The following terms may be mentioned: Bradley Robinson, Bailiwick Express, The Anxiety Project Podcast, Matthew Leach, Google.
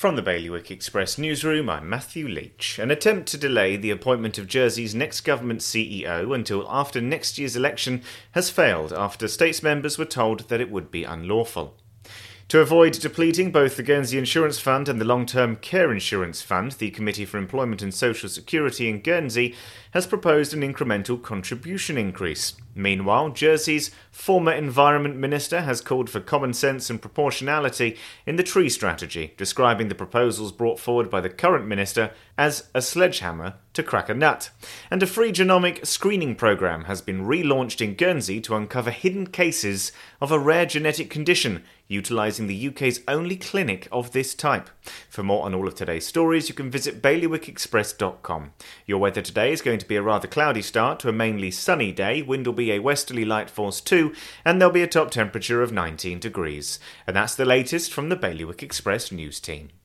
From the Bailiwick Express newsroom, I'm Matthew Leach. An attempt to delay the appointment of Jersey's next government CEO until after next year's election has failed after states members were told that it would be unlawful. To avoid depleting both the Guernsey Insurance Fund and the Long-Term Care Insurance Fund, the Committee for Employment and Social Security in Guernsey has proposed an incremental contribution increase. Meanwhile, Jersey's former Environment Minister has called for common sense and proportionality in the tree strategy, describing the proposals brought forward by the current minister as a sledgehammer to crack a nut. And a free genomic screening programme has been relaunched in Guernsey to uncover hidden cases of a rare genetic condition, utilising the UK's only clinic of this type. For more on all of today's stories, you can visit bailiwickexpress.com. Your weather today is going to be a rather cloudy start to a mainly sunny day. Wind will be a westerly light force 2, and there'll be a top temperature of 19 degrees. And that's the latest from the Bailiwick Express news team.